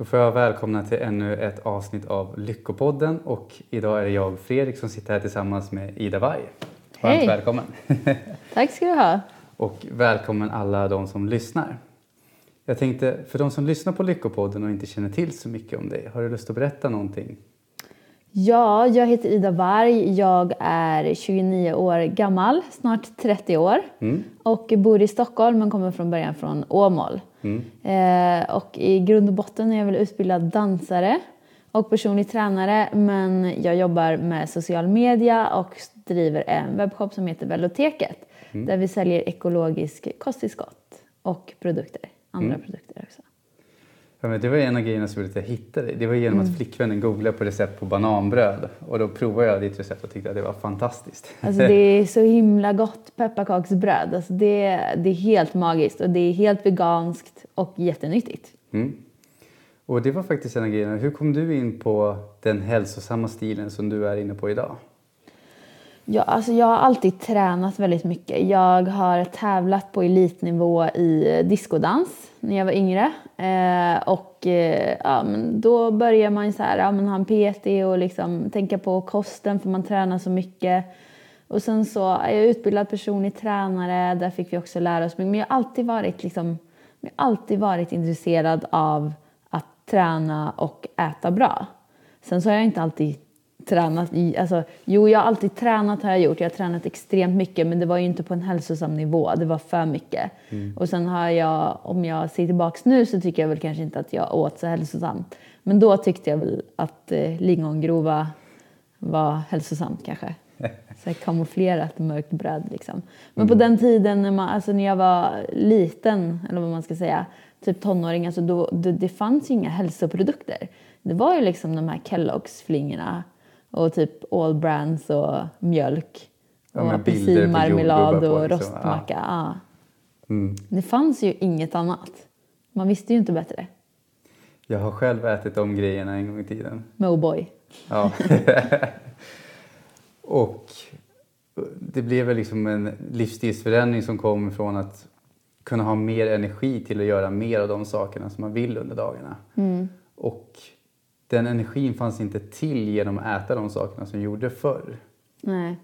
Då får jag välkomna till ännu ett avsnitt av Lyckopodden, och idag är det jag och Fredrik som sitter här tillsammans med Ida Varg. Hej! Varmt välkommen! Tack ska du ha! Och välkommen alla de som lyssnar. Jag tänkte, för de som lyssnar på Lyckopodden och inte känner till så mycket om dig, har du lust att berätta någonting? Ja, jag heter Ida Varg. Jag är 29 år gammal, snart 30 år. Och bor i Stockholm, men kommer från början från Åmål. Och i grund och botten är jag väl utbildad dansare och personlig tränare. Men jag jobbar med social media och driver en webbshop som heter Bellotéket. Där vi säljer ekologisk kosttillskott och produkter, andra produkter också. Ja, men det var en av grejerna som jag hittade. Det var genom att flickvännen googlade på recept på bananbröd. Och då provade jag ditt recept och tyckte att det var fantastiskt. Alltså det är så himla gott pepparkaksbröd. Alltså det är helt magiskt och det är helt veganskt och jättenyttigt. Och det var faktiskt en av grejerna. Hur kom du in på den hälsosamma stilen som du är inne på idag? Ja, alltså jag har alltid tränat väldigt mycket. Jag har tävlat på elitnivå i diskodans när jag var yngre. Men då börjar man så här, man har en PT och liksom tänka på kosten för man tränar så mycket. Och sen så är jag utbildad personlig tränare, där fick vi också lära oss. Men jag har alltid varit, intresserad av att träna och äta bra. Sen så har jag inte alltid tränat jag har alltid tränat har jag gjort. Jag har tränat extremt mycket, men det var ju inte på en hälsosam nivå. Det var för mycket. Och sen har jag, om jag ser tillbaks nu, så tycker jag väl kanske inte att jag åt så hälsosamt. Men då tyckte jag väl att lingongrova var hälsosamt kanske. Så kamouflerat mörkt bröd liksom. Men på den tiden när jag var liten, eller vad man ska säga, typ tonåring, alltså då det fanns ju inga hälsoprodukter. Det var ju liksom de här Kellogg's flingorna. Och typ all brands och mjölk. Och apelsinmarmelad och rostmacka. Det fanns ju inget annat. Man visste ju inte bättre. Jag har själv ätit de grejerna en gång i tiden. Moboy. Ja. Och det blev väl liksom en livsstilsförändring som kom från att kunna ha mer energi till att göra mer av de sakerna som man vill under dagarna. Och den energin fanns inte till genom att äta de sakerna som gjorde förr. Nej.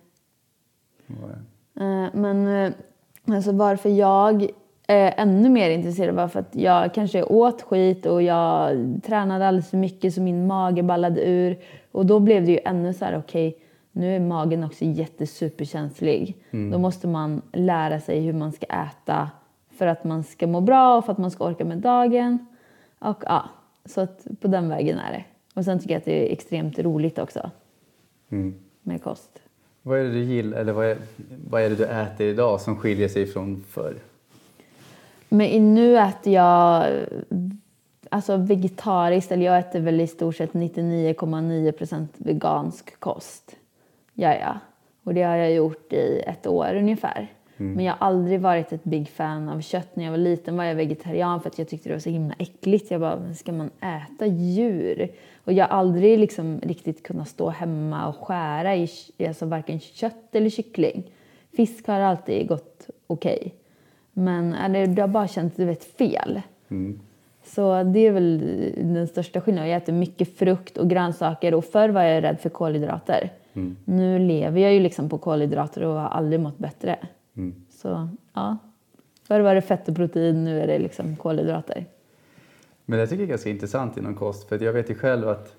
Men alltså varför jag är ännu mer intresserad var för att jag kanske åt skit och jag tränade alldeles för mycket så min mage ballade ur. Och då blev det ju ännu så här, okej, nu är magen också jättesuperkänslig. Då måste man lära sig hur man ska äta för att man ska må bra och för att man ska orka med dagen. Och så att på den vägen är det. Och sen tycker jag att det är extremt roligt också. Med kost. Vad är det du gillar, eller vad är det du äter idag som skiljer sig från förr? Men nu äter jag vegetariskt. Eller jag äter väl i stort sett 99,9% vegansk kost. Jaja. Och det har jag gjort i ett år ungefär. Men jag har aldrig varit ett big fan av kött. När jag var liten var jag vegetarian för att jag tyckte det var så himla äckligt. Jag bara, ska man äta djur? Och jag har aldrig riktigt kunnat stå hemma och skära i varken kött eller kyckling. Fisk har alltid gått okej. Men det har bara känts fel. Så det är väl den största skillnaden. Jag äter mycket frukt och grönsaker. Och förr var jag rädd för kolhydrater. Nu lever jag ju på kolhydrater och har aldrig mått bättre. Så ja, förr var det fett och protein, nu är det kolhydrater. Men det tycker jag är ganska intressant inom kost, för att jag vet ju själv att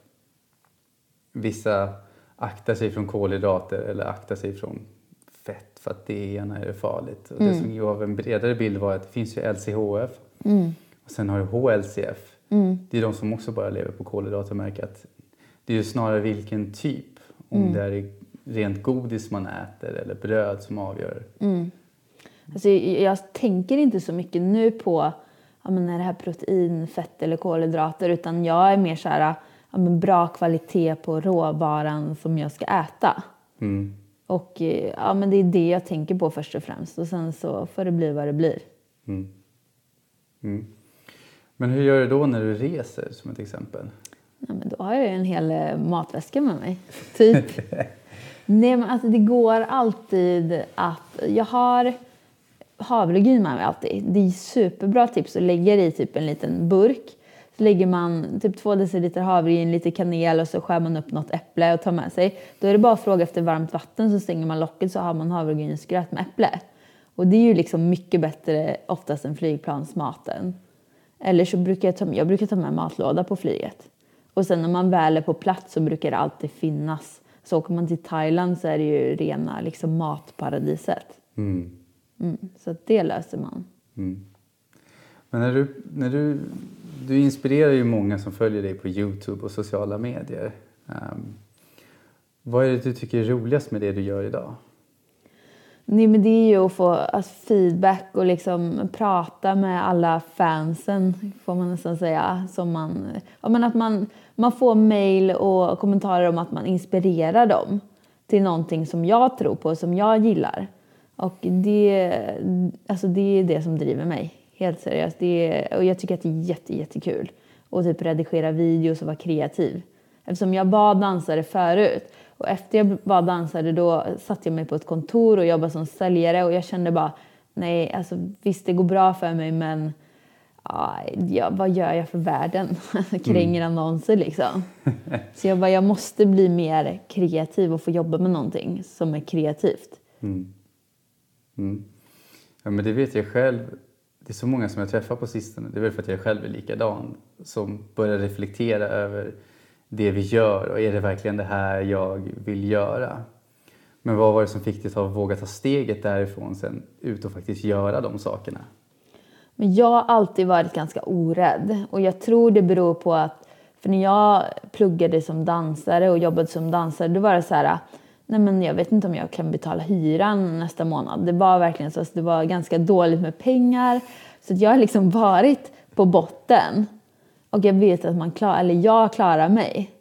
vissa aktar sig från kolhydrater eller aktar sig från fett för att det ena är farligt. Och det som gav en bredare bild var att det finns ju LCHF och sen har du HLCF. Det är de som också bara lever på kolhydrater och märker att det är ju snarare vilken typ, om det är rent godis man äter eller bröd som avgör. Alltså jag tänker inte så mycket nu på är det här protein, fett eller kolhydrater, utan jag är mer så här bra kvalitet på råvaran som jag ska äta. Och det är det jag tänker på först och främst, och sen så får det bli vad det blir. Men hur gör du då när du reser, som ett exempel? Ja, men då har jag en hel matväska med mig. Typ. Nej, men det går alltid att... Jag har havregryn med mig alltid. Det är superbra tips att lägga i typ en liten burk. Så lägger man typ 2 deciliter havregryn, lite kanel och så skär man upp något äpple och tar med sig. Då är det bara att fråga efter varmt vatten, så stänger man locket så har man havregrynsgröt med äpple. Och det är ju liksom mycket bättre oftast än flygplansmaten. Eller så brukar jag brukar ta med matlåda på flyget. Och sen när man väl är på plats så brukar det alltid finnas. Så åker man till Thailand så är det ju rena liksom matparadiset. Mm. Mm, så det löser man. Mm. Men när du inspirerar ju många som följer dig på YouTube och sociala medier. Vad är det du tycker är roligast med det du gör idag? Nej, men det är ju att få feedback och liksom prata med alla fansen, får man nästan säga. Som man får mejl och kommentarer om att man inspirerar dem till någonting som jag tror på och som jag gillar. Och det är det som driver mig, helt seriöst. Och jag tycker att det är jättekul att typ redigera videos och vara kreativ. Eftersom jag var dansare förut. Och efter jag var dansare då satte jag mig på ett kontor och jobbade som säljare. Och jag kände bara, nej alltså visst det går bra för mig men vad gör jag för världen? Kränger annonser liksom. Så jag måste bli mer kreativ och få jobba med någonting som är kreativt. Mm. Mm. Ja men det vet jag själv. Det är så många som jag träffar på sistone. Det är väl för att jag själv är likadan. Som börjar reflektera över det vi gör och är det verkligen det här jag vill göra? Men vad var det som fick dig att våga ta steget därifrån sen ut och faktiskt göra de sakerna? Men jag har alltid varit ganska orädd och jag tror det beror på att för när jag pluggade som dansare och jobbade som dansare då var det så här, nej men jag vet inte om jag kan betala hyran nästa månad. Det var verkligen så att det var ganska dåligt med pengar så att jag har liksom varit på botten. Och jag vet att jag klarar mig.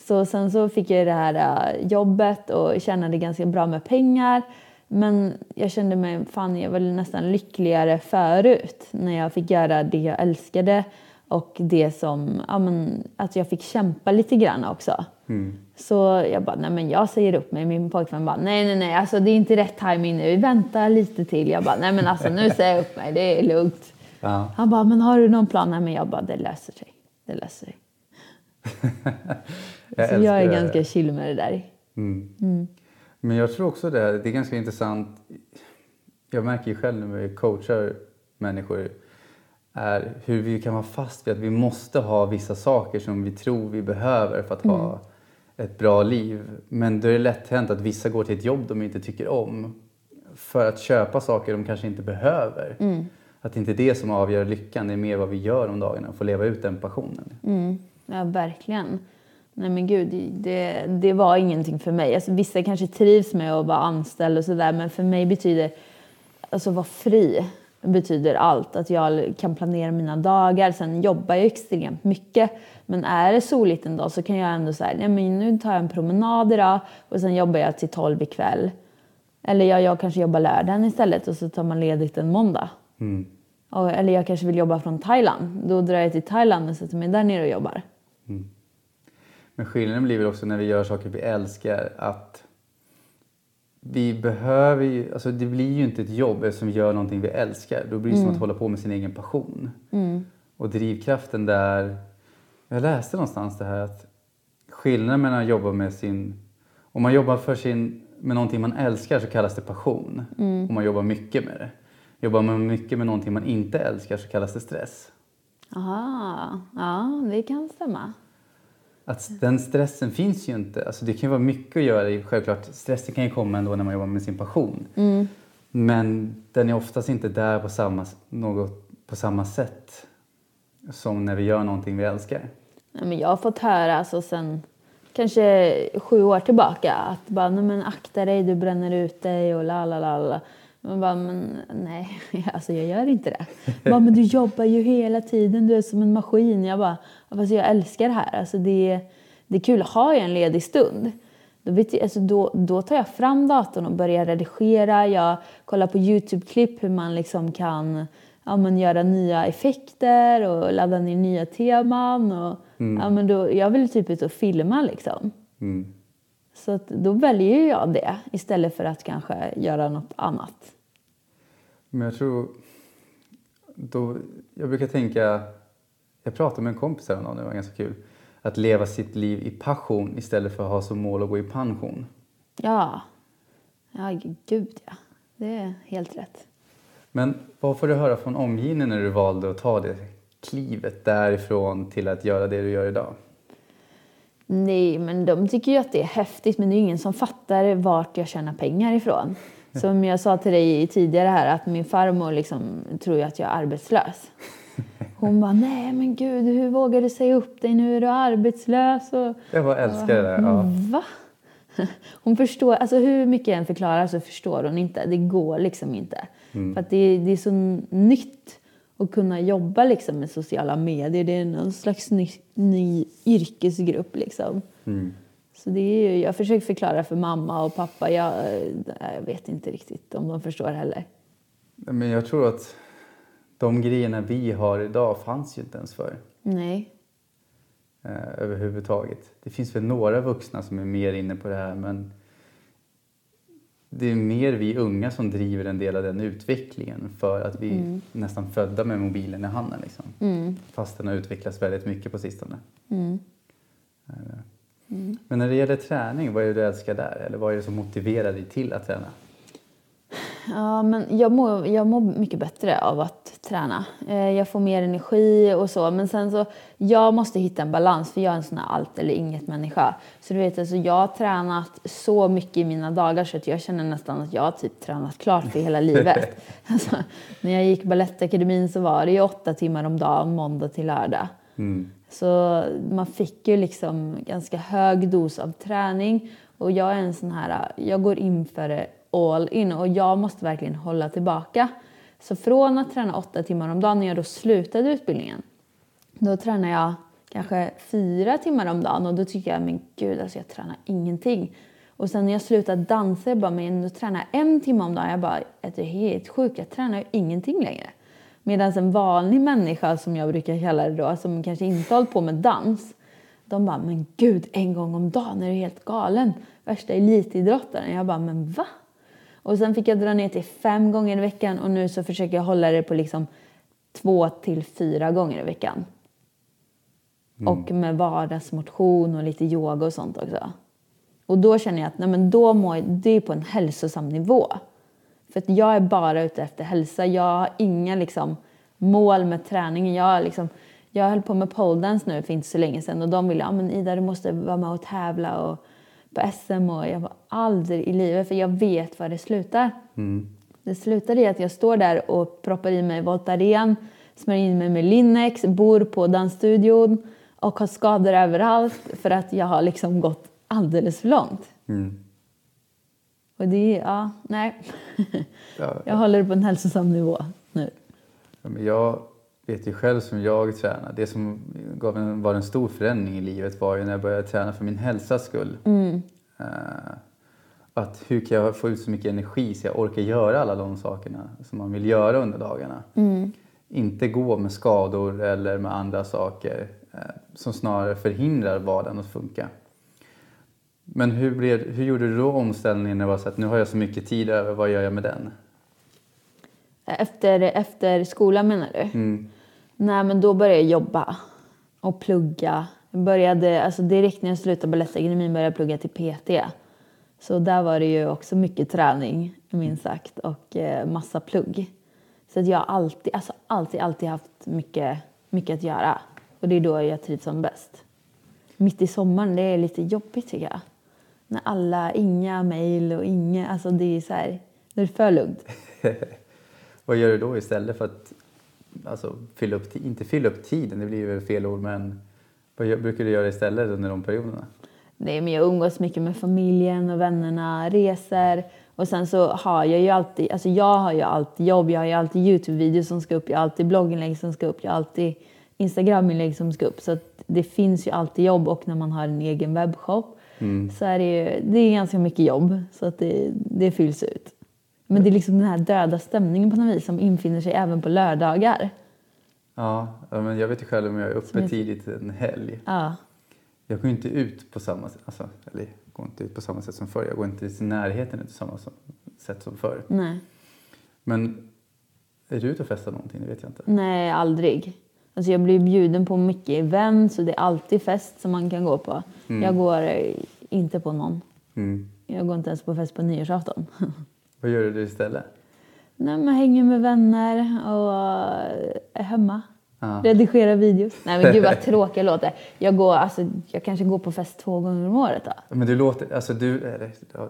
Så sen så fick jag det här jobbet och tjänade ganska bra med pengar. Men jag kände mig, jag var nästan lyckligare förut. När jag fick göra det jag älskade. Och det som, att jag fick kämpa lite grann också. Mm. Så jag bara, nej men jag säger upp mig. Min pojkvän bara, nej. Alltså det är inte rätt timing nu. Vi väntar lite till. Jag bara, nej men alltså nu säger jag upp mig. Det är lugnt. Ja. Han bara, men har du någon plan? Nej, men jag bara, det löser sig. jag är ganska chill med det där. Mm. Mm. Men jag tror också det är ganska intressant. Jag märker ju själv när vi coachar människor är hur vi kan vara fast vid att vi måste ha vissa saker som vi tror vi behöver för att ha ett bra liv. Men då är det lätt hänt att vissa går till ett jobb de inte tycker om för att köpa saker de kanske inte behöver. Mm. Att det inte är det som avgör lyckan. Det är mer vad vi gör om dagarna. Och får leva ut den passionen. Mm. Ja, verkligen. Nej men gud, det var ingenting för mig. Alltså, vissa kanske trivs med att vara anställd och sådär. Men för mig betyder... Alltså vara fri betyder allt. Att jag kan planera mina dagar. Sen jobbar jag extremt mycket. Men är det soligt en dag så kan jag ändå säga... Nej men nu tar jag en promenad idag. Och sen jobbar jag till 12 ikväll. Eller jag kanske jobbar lördagen istället. Och så tar man ledigt en måndag. Mm. Eller jag kanske vill jobba från Thailand. Då drar jag till Thailand och sätter mig där nere och jobbar. Mm. Men skillnaden blir väl också när vi gör saker vi älskar att vi behöver ju, alltså det blir ju inte ett jobb som gör någonting vi älskar. Då blir det som att hålla på med sin egen passion. Mm. Och drivkraften där, jag läste någonstans det här att skillnaden mellan att jobba med om man jobbar med någonting man älskar så kallas det passion. Mm. Om man jobbar mycket med det. Jobbar man mycket med någonting man inte älskar så kallas det stress. Aha, ja det kan stämma. Att den stressen finns ju inte. Alltså det kan ju vara mycket att göra. Självklart, stressen kan ju komma ändå när man jobbar med sin passion. Mm. Men den är oftast inte där på samma sätt som när vi gör någonting vi älskar. Nej, men jag har fått höra alltså sen kanske 7 år tillbaka att bara, nej men akta dig, du bränner ut dig och la. Man bara, men nej, alltså jag gör inte det. Jag bara, men du jobbar ju hela tiden, du är som en maskin. Jag bara, alltså jag älskar det här. Alltså det är kul, har jag en ledig stund. Då tar jag fram datorn och börjar redigera. Jag kollar på YouTube-klipp hur man liksom kan göra nya effekter och ladda ner nya teman. Och, jag vill typ ut och filma liksom. Mm. Så att då väljer jag det istället för att kanske göra något annat. Men jag tror... jag brukar tänka Jag pratade med en kompis här om det var ganska kul. Att leva sitt liv i passion istället för att ha som mål att gå i pension. Ja. Ja, gud ja. Det är helt rätt. Men vad får du höra från omgivningen när du valde att ta det klivet därifrån till att göra det du gör idag? Nej, men de tycker ju att det är häftigt. Men det är ingen som fattar vart jag tjänar pengar ifrån. Som jag sa till dig tidigare här, att min farmor liksom tror ju att jag är arbetslös. Hon bara, nej men gud, hur vågar du säga upp dig nu? Är du arbetslös? Och, jag bara älskar det där. Ja. Va? Hon förstår, alltså hur mycket jag än förklarar så förstår hon inte. Det går liksom inte. Mm. För att det är så nytt att kunna jobba liksom med sociala medier. Det är någon slags ny yrkesgrupp liksom. Mm. Så det är ju, jag försöker förklara för mamma och pappa. Jag vet inte riktigt om de förstår heller. Men jag tror att de grejerna vi har idag fanns ju inte ens förr. Nej. Överhuvudtaget. Det finns väl några vuxna som är mer inne på det här, men det är mer vi unga som driver en del av den utvecklingen för att vi nästan födda med mobilen i handen liksom. Mm. Fast den har utvecklats väldigt mycket på sistone. Mm. Men när det gäller träning, vad är det du älskar där? Eller vad är det som motiverar dig till att träna? Ja, men jag mår mycket bättre av att träna. Jag får mer energi och så. Men sen så, jag måste hitta en balans. För jag är en sån här allt eller inget människa. Så du vet, alltså, jag har tränat så mycket i mina dagar. Så att jag känner nästan att jag har typ tränat klart för hela livet. Alltså, när jag gick Balettakademin så var det ju 8 timmar om dagen, måndag till lördag. Mm. Så man fick ju liksom ganska hög dos av träning. Och jag är en sån här, jag går in för det. All in, och jag måste verkligen hålla tillbaka. Så från att träna 8 timmar om dagen när jag då slutade utbildningen, då tränar jag kanske 4 timmar om dagen, och då tycker jag, men gud alltså jag tränar ingenting. Och sen när jag slutade dansa, jag bara, men då tränar jag 1 timme om dagen, jag bara, det är helt sjukt, jag tränar ju ingenting längre. Medan en vanlig människa, som jag brukar kalla det då, som kanske inte hållit på med dans, de bara, men gud 1 gång om dagen är du helt galen, värsta elitidrottaren. Jag bara, men va? Och sen fick jag dra ner till 5 gånger i veckan. Och nu så försöker jag hålla det på liksom 2 till 4 gånger i veckan. Mm. Och med vardagsmotion och lite yoga och sånt också. Och då känner jag att nej, men då det är på en hälsosam nivå. För att jag är bara ute efter hälsa. Jag har inga liksom mål med träningen. Jag höll på med pole dance nu för inte så länge sedan. Och de ville, ja men Ida, du måste vara med och tävla och på SM, och jag var aldrig i livet, för jag vet var det slutar. Mm. Det slutar i att jag står där och proppar i mig Voltaren, smörjer in mig med Linux, bor på Dansstudion och har skador överallt för att jag har liksom gått alldeles för långt. Mm. Och det är, ja, nej. Jag håller det på en hälsosam nivå nu. Ja, men jag vet ju själv som jag tränar. Det som var en stor förändring i livet var ju när jag började träna för min hälsas skull. Mm. Att hur kan jag få ut så mycket energi så jag orkar göra alla de sakerna som man vill göra under dagarna. Mm. Inte gå med skador eller med andra saker som snarare förhindrar vardagen att funka. Men hur gjorde du då omställningen när det var så att nu har jag så mycket tid över, vad gör jag med den? Efter skolan menar du? Mm. Nej, men då började jag jobba och plugga. Jag började, alltså direkt när jag slutade Balettakademin började jag plugga till PT. Så där var det ju också mycket träning, minst sagt. Och massa plugg. Så att jag har alltid haft mycket att göra. Och det är då jag trivs som bäst. Mitt i sommaren, det är lite jobbigt tycker jag. När inga mejl och inga, alltså det är så här, det är för lugnt. Vad gör du då istället för att alltså, fylla upp tiden? Det blir ju fel ord, men vad brukar du göra istället under de perioderna? Nej, men jag umgås mycket med familjen och vännerna, reser. Och sen så har jag ju alltid, alltså jag har ju alltid jobb. Jag har ju alltid YouTube-videos som ska upp. Jag har alltid blogginlägg som ska upp. Jag har alltid Instagram-inlägg som ska upp. Så att det finns ju alltid jobb. Och när man har en egen webbshop så är det är ganska mycket jobb. Så att det fylls ut. Men det är liksom den här döda stämningen på något vis som infinner sig även på lördagar. Ja, men jag vet ju själv om jag är uppe tidigt en helg. Ja. Jag går inte ut på samma sätt, alltså, eller går inte ut på samma sätt som förr. Jag går inte i närheten ut på samma sätt som förr. Nej. Men är du ute och festar någonting? Det vet jag inte. Nej, aldrig. Alltså jag blir bjuden på mycket event, så det är alltid fest som man kan gå på. Mm. Jag går inte på någon. Mm. Jag går inte ens på fest på nyårsafton. Vad gör du istället? Nej, man hänger med vänner och är hemma. Ah. Redigera videos. Nej men gud vad tråkigt jag låter. Jag kanske går på fest 2 gånger om året då. Men du låter,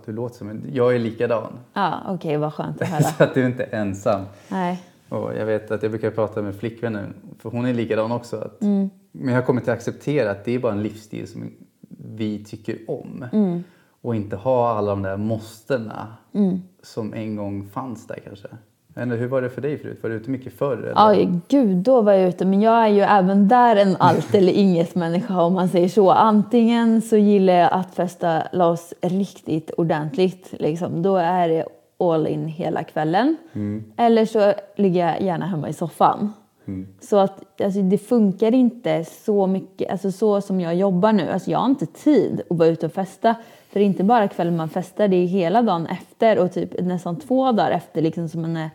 du låter som en... Jag är likadan. Ja, okej, vad skönt att höra. Så att du inte är ensam. Nej. Och jag vet att jag brukar prata med flickvännen, för hon är likadan också. Men jag har kommit att acceptera att det är bara en livsstil som vi tycker om. Mm. Och inte ha alla de där måsterna som en gång fanns där kanske. Eller hur var det för dig förut? Var du ute mycket förr? Eller? Aj, gud, då var jag ute. Men jag är ju även där en allt eller inget människa om man säger så. Antingen så gillar jag att festa loss riktigt ordentligt. Liksom. Då är det all in hela kvällen. Mm. Eller så ligger jag gärna hemma i soffan. Mm. Så att det funkar inte så mycket. Så som jag jobbar nu. Jag har inte tid att vara ute och festa. För det är inte bara kvällen man festar, det är hela dagen efter och typ nästan 2 dagar efter liksom, som man är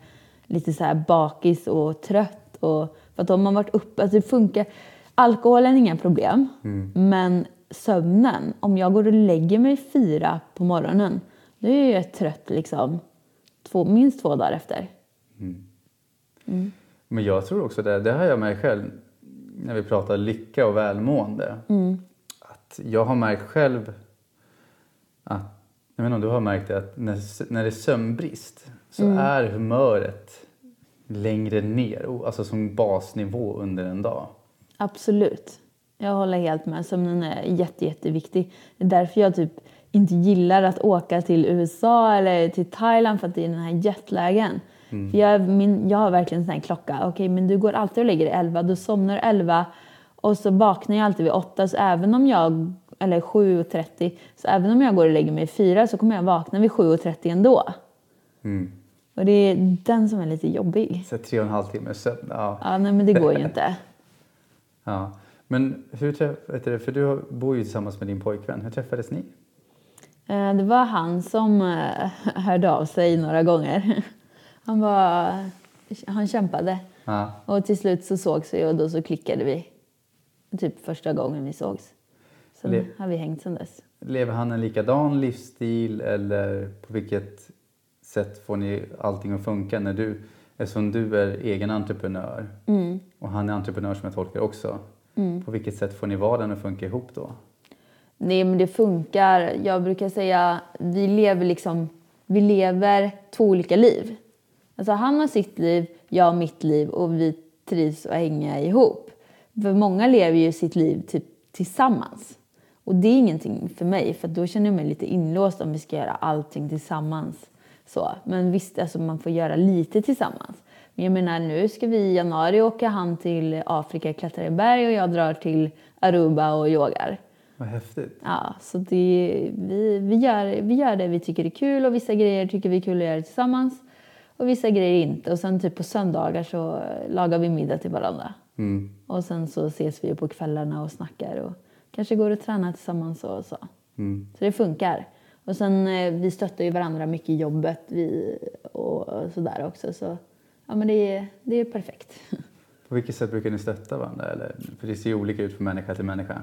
lite så här bakis och trött. Och, för att om man varit uppe, det funkar. Alkoholen är inga problem, men sömnen. Om jag går och lägger mig 4 på morgonen, då är jag trött liksom, minst 2 dagar efter. Mm. Mm. Men jag tror också det har jag märkt själv när vi pratar lycka och välmående. Mm. Att jag har märkt själv... Jag vet inte om du har märkt det, att när det är sömnbrist så är humöret längre ner, som basnivå under en dag. Absolut. Jag håller helt med. Sömnen är jätteviktig. Det är därför jag typ inte gillar att åka till USA eller till Thailand, för att det är den här jetlagen. Mm. För jag har verkligen en sån här klocka. Okej, men du går alltid och lägger dig 11, du somnar 11 och så vaknar jag alltid vid 8, så även om jag... Eller 7.30. Så även om jag går och lägger mig 4 så kommer jag vakna vid 7.30 ändå. Mm. Och det är den som är lite jobbig. Så 3,5 timmar sömn. Ja. Nej, men det går ju inte. Ja. Men hur träffades ni? För du bor ju tillsammans med din pojkvän. Hur träffades ni? Det var han som hörde av sig några gånger. Han kämpade. Ja. Och till slut så sågs vi och då så klickade vi. Typ första gången vi sågs. Så har vi hängt sedan dess. Lever han en likadan livsstil, eller på vilket sätt får ni allting att funka när du, eftersom du är egen entreprenör och han är entreprenör som jag tolkar också. Mm. På vilket sätt får ni vardagen att funka ihop då? Nej, men det funkar. Jag brukar säga vi lever 2 olika liv. Han har sitt liv, jag har mitt liv och vi trivs och hänger ihop. För många lever ju sitt liv typ tillsammans. Och det är ingenting för mig, för då känner jag mig lite inlåst om vi ska göra allting tillsammans. Så. Men visst, man får göra lite tillsammans. Men jag menar, nu ska vi i januari åka han till Afrika, klättra i berg, och jag drar till Aruba och yogar. Vad häftigt. Ja, så det, vi gör det vi tycker är kul, och vissa grejer tycker vi är kul att göra tillsammans och vissa grejer inte. Och sen typ på söndagar så lagar vi middag till varandra. Mm. Och sen så ses vi på kvällarna och snackar och kanske går och tränar tillsammans och så. Mm. Så det funkar. Och sen vi stöttar ju varandra mycket i jobbet och sådär också. Så ja, men det är perfekt. På vilket sätt brukar ni stötta varandra? Eller? För det ser ju olika ut från människa till människa.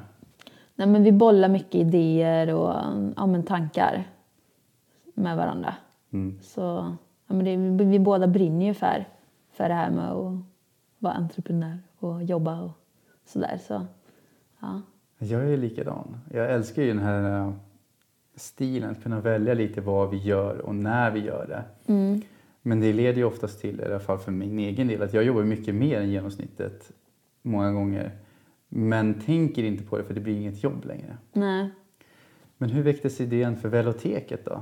Nej, men vi bollar mycket idéer och tankar med varandra. Mm. Så vi båda brinner ju för det här med att vara entreprenör och jobba och sådär. Så, ja. Jag är ju likadan. Jag älskar ju den här stilen att kunna välja lite vad vi gör och när vi gör det. Mm. Men det leder ju oftast till, i alla fall för min egen del, att jag jobbar mycket mer än genomsnittet många gånger. Men tänker inte på det, för det blir inget jobb längre. Nej. Men hur väcktes idén för Bellotéket då?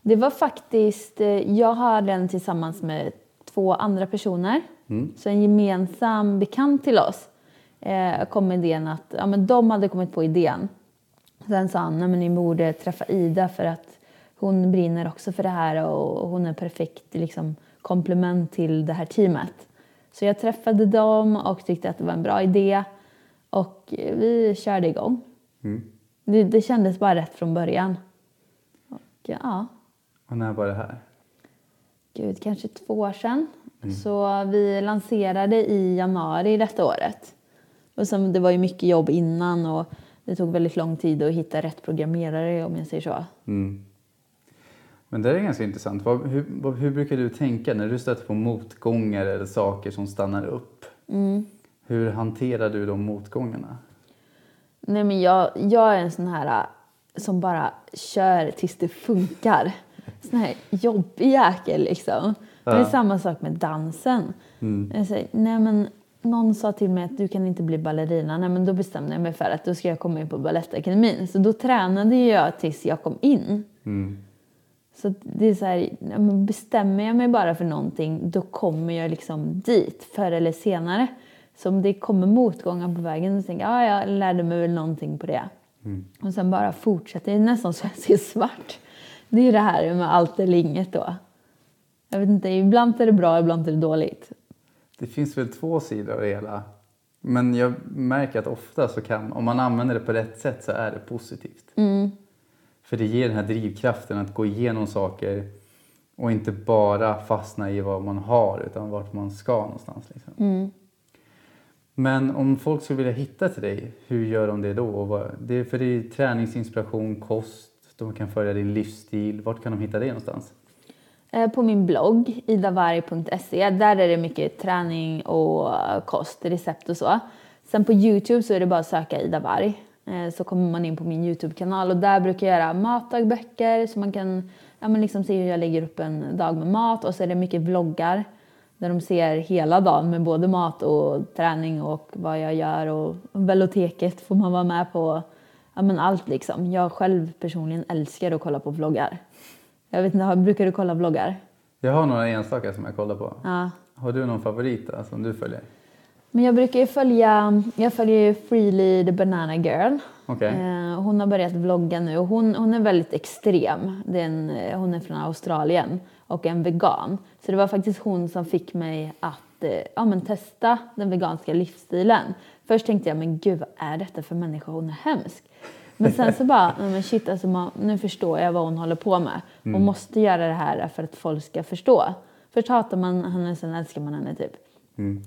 Det var faktiskt, jag har den tillsammans med 2 andra personer. Mm. Så en gemensam bekant till oss kom med idén att de hade kommit på idén. Sen sa han, ni borde träffa Ida, för att hon brinner också för det här och hon är perfekt komplement till det här teamet. Så jag träffade dem och tyckte att det var en bra idé och vi körde igång. Mm. Det kändes bara rätt från början. Och när var det här? Gud, kanske 2 år sedan. Mm. Så vi lanserade i januari detta året. Och sen, det var ju mycket jobb innan och det tog väldigt lång tid att hitta rätt programmerare, om jag säger så. Mm. Men det är ganska intressant. Hur brukar du tänka när du stöter på motgångar eller saker som stannar upp? Mm. Hur hanterar du de motgångarna? Nej, men jag är en sån här som bara kör tills det funkar. Sån här jobbig jäkel liksom. Ja. Det är samma sak med dansen. Mm. Jag säger, nej men någon sa till mig att du kan inte bli ballerina. Nej, men då bestämde jag mig för att då ska jag komma in på Balettakademin. Så då tränade jag tills jag kom in. Mm. Så det är så här, bestämmer jag mig bara för någonting, då kommer jag liksom dit förr eller senare. Så om det kommer motgångar på vägen, så tänker jag, jag lärde mig väl någonting på det. Mm. Och sen bara fortsätter. Det är nästan så jag ser svart. Det är ju det här med allt eller inget då. Jag vet inte, ibland är det bra, ibland är det dåligt. Det finns väl två sidor av det hela. Men jag märker att ofta så kan, om man använder det på rätt sätt, så är det positivt. Mm. För det ger den här drivkraften att gå igenom saker och inte bara fastna i vad man har, utan vart man ska någonstans. Liksom. Mm. Men om folk skulle vilja hitta till dig, hur gör de det då? Det är för det är träningsinspiration, kost, de kan följa din livsstil. Vart kan de hitta det någonstans? På min blogg, idavarg.se. Där är det mycket träning och kost, recept och så. Sen på YouTube så är det bara att söka Ida Varg. Så kommer man in på min YouTube-kanal. Och där brukar jag göra matdagböcker. Så man kan liksom se hur jag lägger upp en dag med mat. Och så är det mycket vloggar. Där de ser hela dagen med både mat och träning. Och vad jag gör. Och Bellotéket får man vara med på. Allt liksom. Jag själv personligen älskar att kolla på vloggar. Jag vet inte, brukar du kolla vloggar? Jag har några enstaka som jag kollar på. Ja. Har du någon favorit då, som du följer? Men jag brukar ju följer Freelee the Banana Girl. Okay. Hon har börjat vlogga nu. Hon är väldigt extrem. Hon är från Australien och en vegan. Så det var faktiskt hon som fick mig att testa den veganska livsstilen. Först tänkte jag, men gud, vad är detta för människa? Hon är hemsk. Men sen så bara, men shit, alltså nu förstår jag vad hon håller på med. Hon måste göra det här för att folk ska förstå. Först hatar man henne, sen älskar man henne typ. Mm.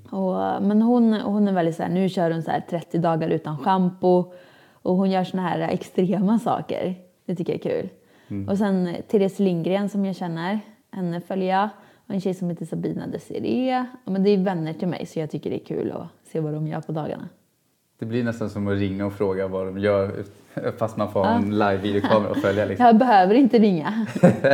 Men hon är väldigt så här, nu kör hon så här 30 dagar utan shampoo. Och hon gör såna här extrema saker. Det tycker jag är kul. Mm. Och sen Therese Lindgren som jag känner, henne följer jag. Och en tjej som heter Sabina Desiré. Men det är vänner till mig, så jag tycker det är kul att se vad de gör på dagarna. Det blir nästan som att ringa och fråga vad de gör, fast man får en live-videokamera och följa. Liksom. Jag behöver inte ringa.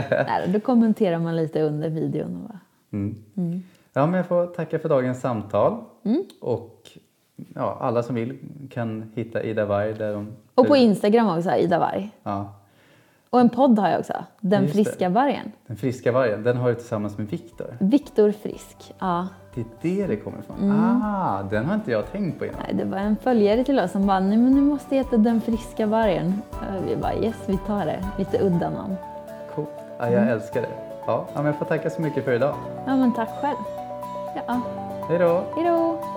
Nej, då kommenterar man lite under videon. Och bara. Mm. Mm. Ja, men jag får tacka för dagens samtal. Mm. Och alla som vill kan hitta Ida Varg. Och på Instagram också, Ida Varg. Ja. Och en podd har jag också. Den friska vargen. Den friska vargen. Den har jag tillsammans med Viktor. Viktor Frisk, ja. Det är det kommer ifrån. Mm. Ah, den har inte jag tänkt på innan. Nej, det var en följare till oss som bara, nej men nu måste heta Den friska vargen. Och vi bara, yes, vi tar det. Lite udda namn. Cool. Ja, jag älskar det. Ja, men jag får tacka så mycket för idag. Ja, men tack själv. Ja. Hej då. Hej då.